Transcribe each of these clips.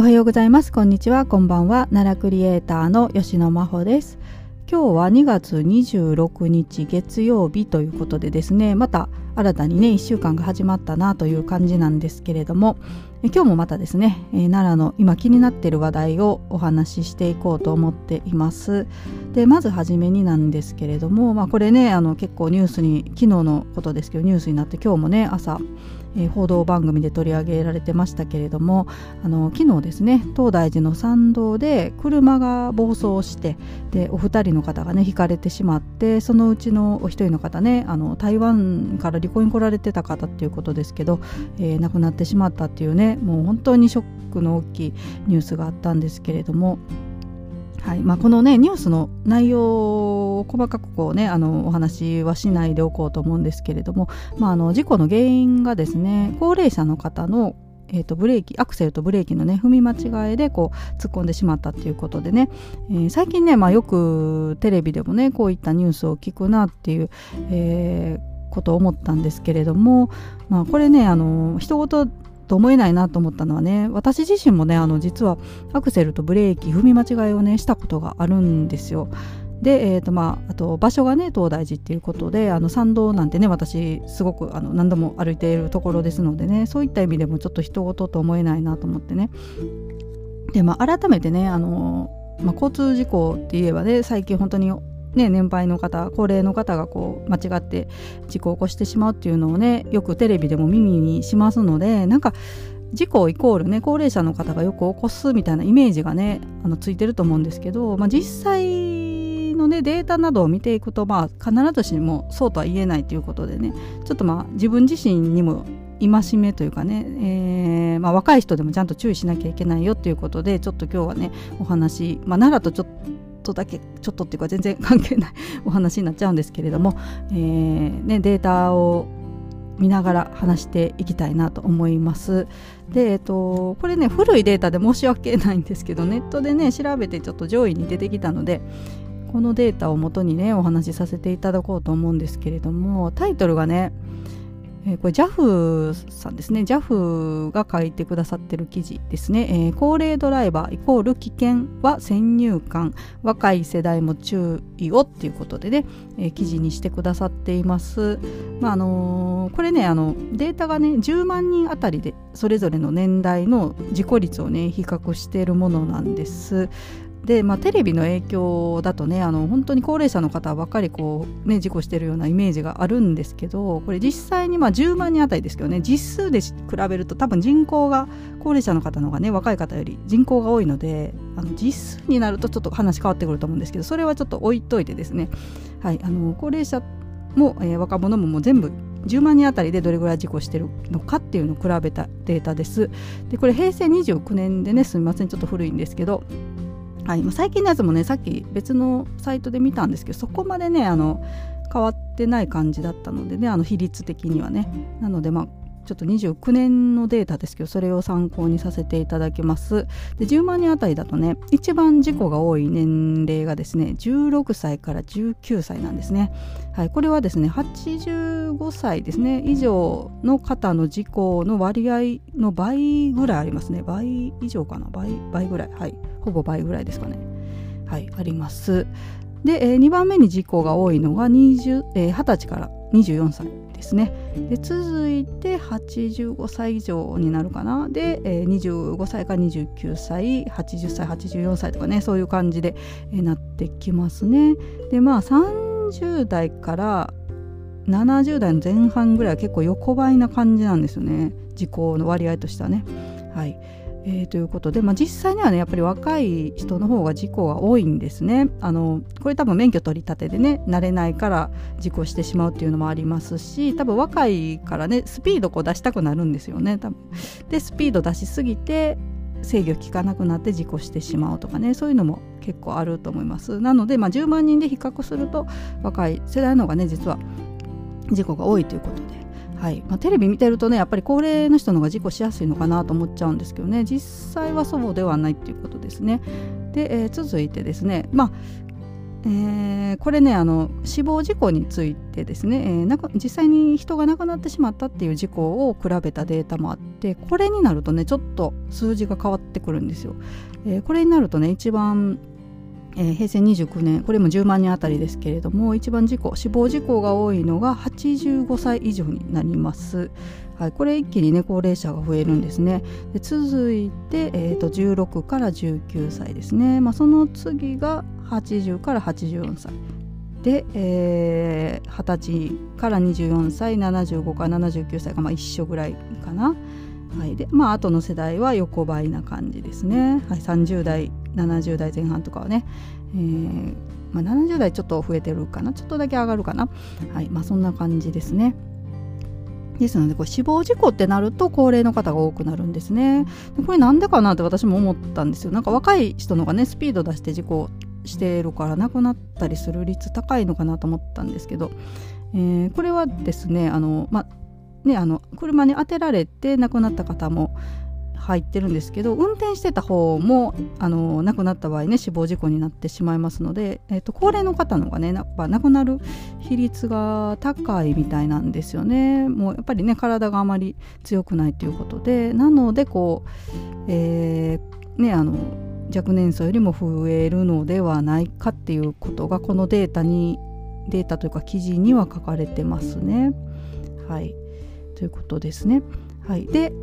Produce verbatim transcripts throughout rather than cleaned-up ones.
おはようございます、こんにちは、こんばんは。奈良クリエイターの吉野真帆です。今日はにがつにじゅうろくにち月曜日ということでですね、また新たにねいっしゅうかんが始まったなという感じなんですけれども、今日もまたですね奈良の今気になっている話題をお話ししていこうと思っています。でまずはじめになんですけれども、まあ、これねあの結構ニュースに昨日のことですけどニュースになって今日もね朝えー、報道番組で取り上げられてましたけれども、あの昨日ですね東大寺の参道で車が暴走して、でお二人の方がねひかれてしまって、そのうちのお一人の方ねあの台湾から旅行に来られてた方っていうことですけど、えー、亡くなってしまったっていうね、もう本当にショックの大きいニュースがあったんですけれども、はいまあ、この、ね、ニュースの内容を細かくこう、ね、あのお話はしないでおこうと思うんですけれども、まあ、あの事故の原因がですね高齢者の方の、えー、とブレーキアクセルとブレーキの、ね、踏み間違いでこう突っ込んでしまったということでね、えー、最近ね、まあ、よくテレビでもねこういったニュースを聞くなっていう、えー、ことを思ったんですけれども、まあ、これねあの人ごとと思えないなと思ったのはね、私自身もねあの実はアクセルとブレーキ踏み間違いをねしたことがあるんですよ。で、えーとまあ、あと場所がね東大寺っていうことで、あの参道なんてね私すごくあの何度も歩いているところですのでね、そういった意味でもちょっと人事と思えないなと思ってね。で、まあ、改めてねあの、まあ、交通事故って言えばね最近本当にね、年配の方高齢の方がこう間違って事故を起こしてしまうっていうのをねよくテレビでも耳にしますので、なんか事故イコールね高齢者の方がよく起こすみたいなイメージがねあのついてると思うんですけど、まあ、実際のねデータなどを見ていくと、まあ、必ずしもそうとは言えないということでね、ちょっとまあ自分自身にも戒めというかね、えーまあ、若い人でもちゃんと注意しなきゃいけないよということで、ちょっと今日はねお話、まあ、奈良とちょっとだけちょっとっていうか全然関係ないお話になっちゃうんですけれども、えーね、データを見ながら話していきたいなと思います。で、えっと、これね古いデータで申し訳ないんですけど、ネットでね調べてちょっと上位に出てきたのでこのデータを元にねお話しさせていただこうと思うんですけれども、タイトルがね、えー、これ ジャフ さんですね、 ジャフ が書いてくださってる記事ですね、えー、高齢ドライバーイコール危険は先入観、若い世代も注意をっていうことでね、えー、記事にしてくださっています。まああのー、これねあのデータがねじゅうまんにんあたりでそれぞれの年代の事故率をね比較しているものなんです。でまあ、テレビの影響だとねあの本当に高齢者の方ばっかりこう、ね、事故してるようなイメージがあるんですけど、これ実際にまあじゅうまんにんあたりですけどね、実数で比べると多分人口が高齢者の方の方がね若い方より人口が多いので、あの実数になるとちょっと話変わってくると思うんですけど、それはちょっと置いといてですね、はい、あの高齢者も、えー、若者ももう全部じゅうまんにんあたりでどれぐらい事故してるのかっていうのを比べたデータです。でこれへいせいにじゅうきゅうねんでね、すみませんちょっと古いんですけど、はい、最近のやつもねさっき別のサイトで見たんですけど、そこまでねあの変わってない感じだったのでね、あの比率的にはね、なのでまあちょっとにじゅうきゅうねんのデータですけどそれを参考にさせていただきます。でじゅうまん人あたりだとね一番事故が多い年齢がですねじゅうろくさいからじゅうきゅうさいなんですね、はい、これはですねはちじゅうごさいですね以上の方の事故の割合の倍ぐらいありますね、倍以上かな、 倍, 倍ぐらい、はい、ほぼ倍ぐらいですかね、はい、あります。でにばんめに事故が多いのがにじゅう、はたちからにじゅうよんさいですね。で続いてはちじゅうごさい以上になるかな、でにじゅうごさいからにじゅうきゅうさいはちじゅっさいはちじゅうよんさいとかねそういう感じでなってきますね。でまあさんじゅうだいからななじゅうだいのぜんはんぐらいは結構横ばいな感じなんですよね、事故の割合としてはね、はい、えー、ということで、まあ、実際にはねやっぱり若い人の方が事故が多いんですね。あのこれ多分免許取り立てでね慣れないから事故してしまうっていうのもありますし、多分若いからねスピードこう出したくなるんですよね多分。でスピード出しすぎて制御効かなくなって事故してしまうとかね、そういうのも結構あると思います。なので、まあ、じゅうまん人で比較すると若い世代の方がね実は事故が多いということで、はい、まあ、テレビ見てるとねやっぱり高齢の人の方が事故しやすいのかなと思っちゃうんですけどね、実際はそうではないっていうことですね。で、えー、続いてですね、まあえー、これねあの死亡事故についてですね、えー、なんか実際に人が亡くなってしまったっていう事故を比べたデータもあって、これになるとねちょっと数字が変わってくるんですよ、えー、これになるとね一番、えー、へいせいにじゅうきゅうねんこれもじゅうまんにんあたりですけれども一番事故死亡事故が多いのがはちじゅうごさい以上になります、はい、これ一気にね高齢者が増えるんですね。で続いて、えー、とじゅうろくからじゅうきゅうさいですね、まあ、その次がはちじゅうからはちじゅうよんさいで、えー、はたちからにじゅうよんさいななじゅうごからななじゅうきゅうさいがまあ一緒ぐらいかな、はいでまあ、後の世代は横ばいな感じですね、はい、さんじゅうだいななじゅうだいぜんはんとかはね、えーまあ、ななじゅうだいちょっと増えてるかなちょっとだけ上がるかな、はいまあ、そんな感じですね。ですのでこう死亡事故ってなると高齢の方が多くなるんですね。でこれなんでかなって私も思ったんですよ。なんか若い人のがねスピード出して事故しているから亡くなったりする率高いのかなと思ったんですけど、えー、これはですねあの、まね、あの車に当てられて亡くなった方も入ってるんですけど、運転してた方もあの亡くなった場合ね死亡事故になってしまいますので、えー、と高齢の方の方がねやっぱ亡くなる比率が高いみたいなんですよね。もうやっぱりね体があまり強くないということで、なのでこう、えー、ねあの若年層よりも増えるのではないかっていうことがこのデータにデータというか記事には書かれてますね。はいということですね。はいで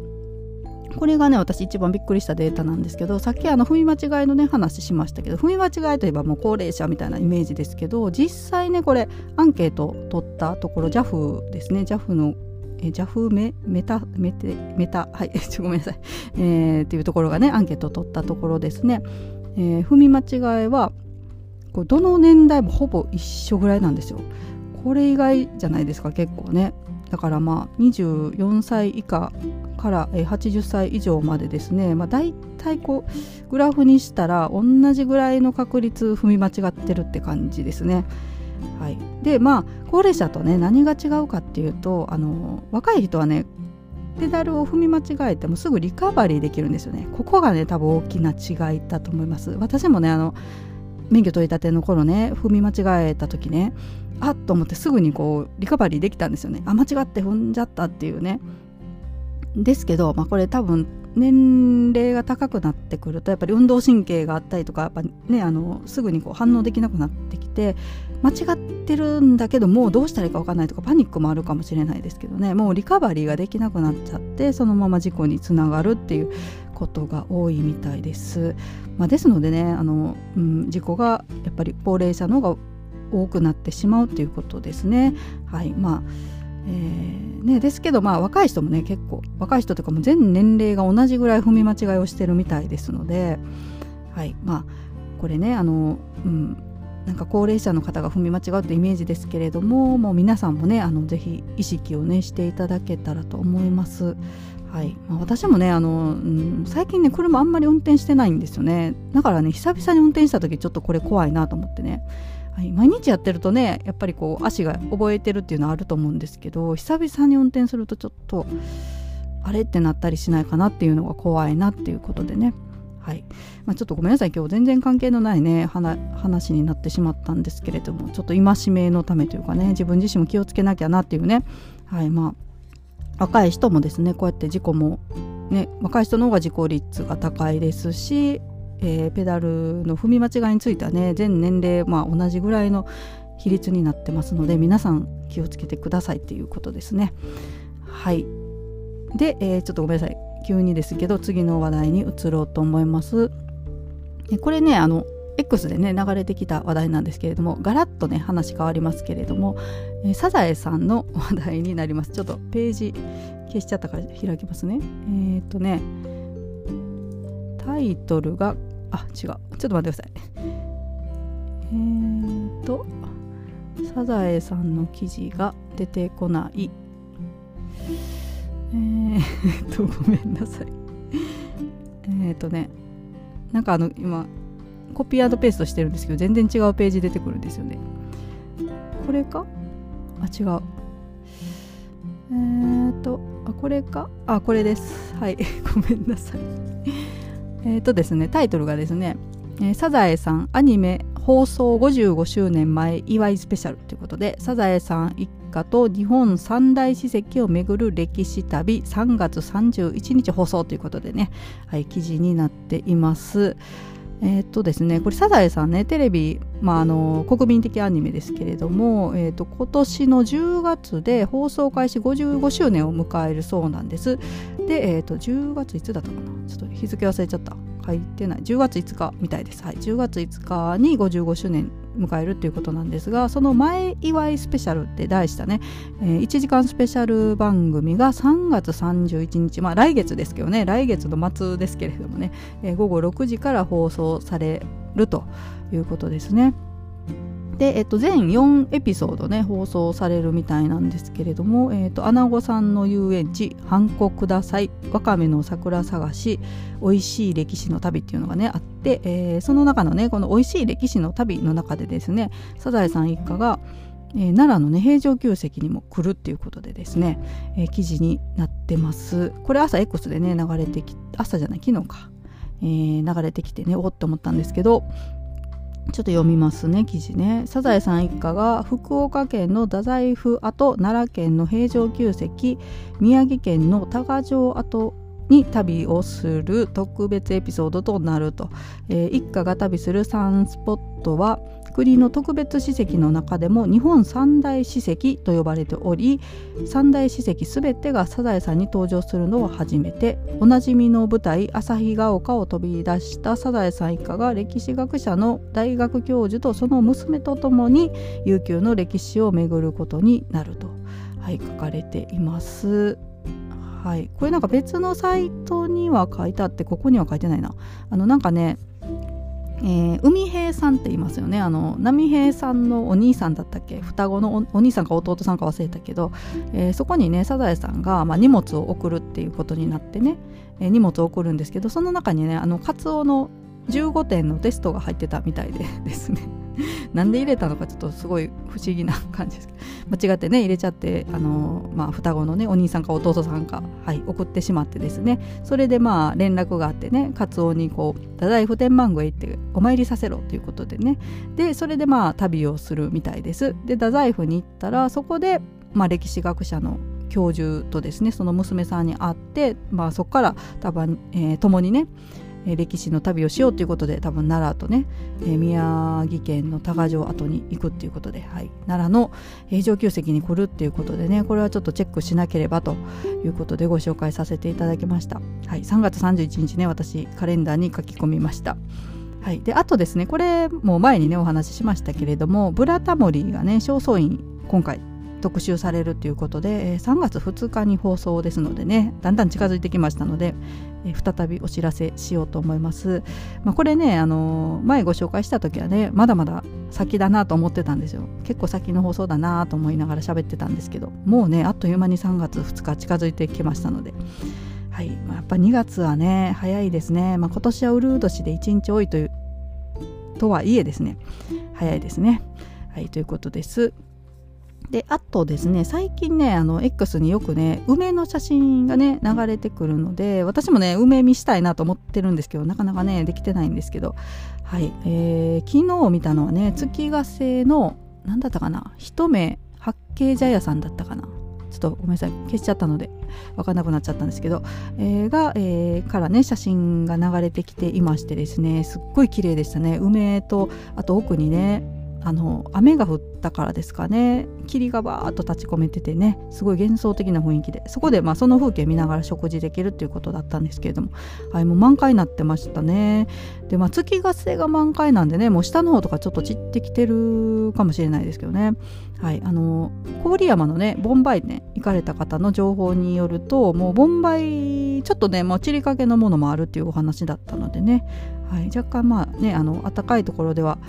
これがね私一番びっくりしたデータなんですけど、さっきあの踏み間違いのね話しましたけど、踏み間違いといえばもう高齢者みたいなイメージですけど、実際ねこれアンケートを取ったところ ジャフ ですね ジャフ のジャフ メ, メタメテメタはいちょごめんなさい、えー、っていうところがねアンケートを取ったところですね、えー、踏み間違いはこうどの年代もほぼ一緒ぐらいなんですよ。これ以外じゃないですか結構ね。だからまあにじゅうよんさいいかからはちじゅっさいいじょうまでですね、まあ、大体こうグラフにしたら同じぐらいの確率踏み間違ってるって感じですね。はい、でまあ高齢者とね何が違うかっていうと、あの若い人はねペダルを踏み間違えてもすぐリカバリーできるんですよね。ここがね多分大きな違いだと思います。私もねあの免許取り立ての頃ね踏み間違えた時ねあっと思ってすぐにこうリカバリーできたんですよね。あ間違って踏んじゃったっていうね。ですけど、まあ、これ多分年齢が高くなってくるとやっぱり運動神経があったりとかやっぱ、ね、あのすぐにこう反応できなくなってきて間違ってるんだけどもうどうしたらいいか分かんないとかパニックもあるかもしれないですけどね、もうリカバリーができなくなっちゃってそのまま事故につながるっていうことが多いみたいです、まあ、ですのでねあの、うん、事故がやっぱり高齢者の方が多くなってしまうということですね。はいまあえーね、ですけど、まあ、若い人もね結構若い人とかも全年齢が同じぐらい踏み間違いをしてるみたいですので、はいまあ、これねあの、うん、なんか高齢者の方が踏み間違うってイメージですけれども、もう皆さんもねあのぜひ意識をねしていただけたらと思います、はいまあ、私もねあの、うん、最近ね車あんまり運転してないんですよね。だからね久々に運転した時ちょっとこれ怖いなと思ってね、はい、毎日やってるとねやっぱりこう足が覚えてるっていうのはあると思うんですけど、久々に運転するとちょっとあれってなったりしないかなっていうのが怖いなっていうことでね、はいまあ、ちょっとごめんなさい今日全然関係のないね話になってしまったんですけれども、ちょっと戒めのためというかね自分自身も気をつけなきゃなっていうね、はいまあ、若い人もですねこうやって事故も、ね、若い人の方が事故率が高いですし、えー、ペダルの踏み間違いについてはね全年齢、まあ、同じぐらいの比率になってますので皆さん気をつけてくださいっていうことですね。はいで、えー、ちょっとごめんなさい急にですけど次の話題に移ろうと思います。これねあの X でね流れてきた話題なんですけれども、ガラッとね話変わりますけれども、えー、サザエさんの話題になります。ちょっとページ消しちゃったから開きますね。えー、っとねタイトルがあ、違う。ちょっと待ってください。えーと、サザエさんの記事が出てこない。えーと、ごめんなさい。えーとね、なんかあの、今、コピー&ペーストしてるんですけど、全然違うページ出てくるんですよね。これか？あ、違う。えーと、あ、これか？あ、これです。はい。ごめんなさい。えーとですね、タイトルがですね、えー、サザエさんアニメ放送ごじゅうごしゅうねん前祝いスペシャルということで、サザエさん一家と日本三大史跡を巡る歴史旅さんがつさんじゅういちにち放送ということでね、はい、記事になっています。えーっとですね、これサザエさんね、テレビ、まあ、あの国民的アニメですけれども、えー、と今年のじゅうがつで放送開始ごじゅうごしゅうねんを迎えるそうなんです。で、えー、とじゅうがついつだったかな、ちょっと日付忘れちゃった、書いてない、じゅうがついつかみたいです、はい、じゅうがついつかにごじゅうごしゅうねん迎えるということなんですが、その前祝いスペシャルって題したね、えー、いちじかんスペシャル番組がさんがつさんじゅういちにち、まあ来月ですけどね、来月の末ですけれどもね、えー、ごごろくじから放送されるということですね。で、えっと、全よんエピソードね放送されるみたいなんですけれども、えっと、穴子さんの遊園地、ハンコください、わかめの桜探し、おいしい歴史の旅っていうのがねあって、えー、その中のねこのおいしい歴史の旅の中でですね、サザエさん一家が、えー、奈良のね平城宮跡にも来るっていうことでですね、えー、記事になってます。これ朝 X でね流れてき朝じゃない昨日か、えー、流れてきてね、おっと思ったんですけど、ちょっと読みますね、記事ね。サザエさん一家が福岡県の太宰府跡、奈良県の平城宮跡、宮城県の多賀城跡に旅をする特別エピソードとなると、えー、一家が旅するさんスポットは国の特別史跡の中でも日本三大史跡と呼ばれており、三大史跡すべてがサザエさんに登場するのは初めて。おなじみの舞台旭ヶ丘を飛び出したサザエさん一家が歴史学者の大学教授とその娘とともに悠久の歴史を巡ることになると、はい、書かれています。はい、これなんか別のサイトには書いてあって、ここには書いてないな。あのなんかね、えー、海平さんって言いますよね。あの波平さんのお兄さんだったっけ、双子の お, お兄さんか弟さんか忘れたけど、えー、そこにねサザエさんが、まあ、荷物を送るっていうことになってね、えー、荷物を送るんですけど、その中にねあのカツオのじゅうごてんのテストが入ってたみたいでですねなんで入れたのかちょっとすごい不思議な感じですけど、間違ってね入れちゃってあの、まあ、双子のねお兄さんか弟さんか、はい、送ってしまってですね、それでまあ連絡があってね、カツオにこう太宰府天満宮へ行ってお参りさせろということでね、でそれでまあ旅をするみたいです。で太宰府に行ったら、そこで、まあ、歴史学者の教授とですねその娘さんに会って、まあ、そこから多分、えー、共にね歴史の旅をしようということで、多分奈良とね、えー、宮城県の多賀城跡に行くということで、はい、奈良の平城宮跡に来るということでね、これはちょっとチェックしなければということでご紹介させていただきました。はい、さんがつさんじゅういちにちね、私カレンダーに書き込みました。はい、であとですね、これも前にねお話ししましたけれども、ブラタモリがね正倉院今回特集されるということで、さんがつふつかに放送ですのでね、だんだん近づいてきましたので再びお知らせしようと思います。まあ、これねあの前ご紹介した時はねまだまだ先だなと思ってたんですよ。結構先の放送だなと思いながら喋ってたんですけど、もうねあっという間にさんがつふつか近づいてきましたので、はいまあ、やっぱにがつはね早いですね。まあ、今年はうるう年でいちにち多いというとはいえですね早いですね、はい、ということです。であとですね最近ねあの X によくね梅の写真がね流れてくるので、私もね梅見したいなと思ってるんですけどなかなかねできてないんですけど、はいえー、昨日見たのはね月ヶ瀬の何だったかな、一目八景茶屋さんだったかな、ちょっとごめんなさい消しちゃったので分かんなくなっちゃったんですけど、えー、が、えー、からね写真が流れてきていましてですね、すっごい綺麗でしたね。梅とあと奥にねあの雨が降ったからですかね、霧がバーッと立ち込めててねすごい幻想的な雰囲気で、そこでまあその風景見ながら食事できるということだったんですけれども、はい、もう満開になってましたね。で、まあ、月ヶ瀬が満開なんでねもう下の方とかちょっと散ってきてるかもしれないですけどね、はい、あの郡山のねボンバイね行かれた方の情報によると、もうボンバイちょっとねもう散りかけのものもあるっていうお話だったのでね、はい、若干まあねあの暖かいところでは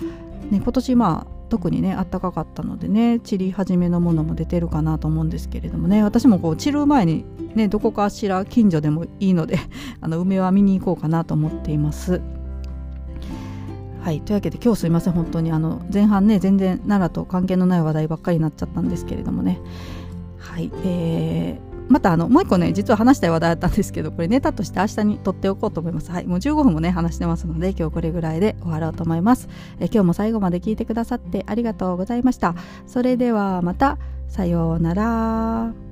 ね、今年まあ特にね暖かかったのでね散り始めのものも出てるかなと思うんですけれどもね、私もこう散る前にねどこかしら近所でもいいのであの梅は見に行こうかなと思っています。はい、というわけで今日すいません、本当にあの前半ね全然奈良と関係のない話題ばっかりになっちゃったんですけれどもね、はい、えーまたあのもう一個ね、実は話したい話題だったんですけど、これネタとして明日に撮っておこうと思います。はい、もうじゅうごふんもね話してますので、今日これぐらいで終わろうと思います。え今日も最後まで聞いてくださってありがとうございました。それではまた、さようなら。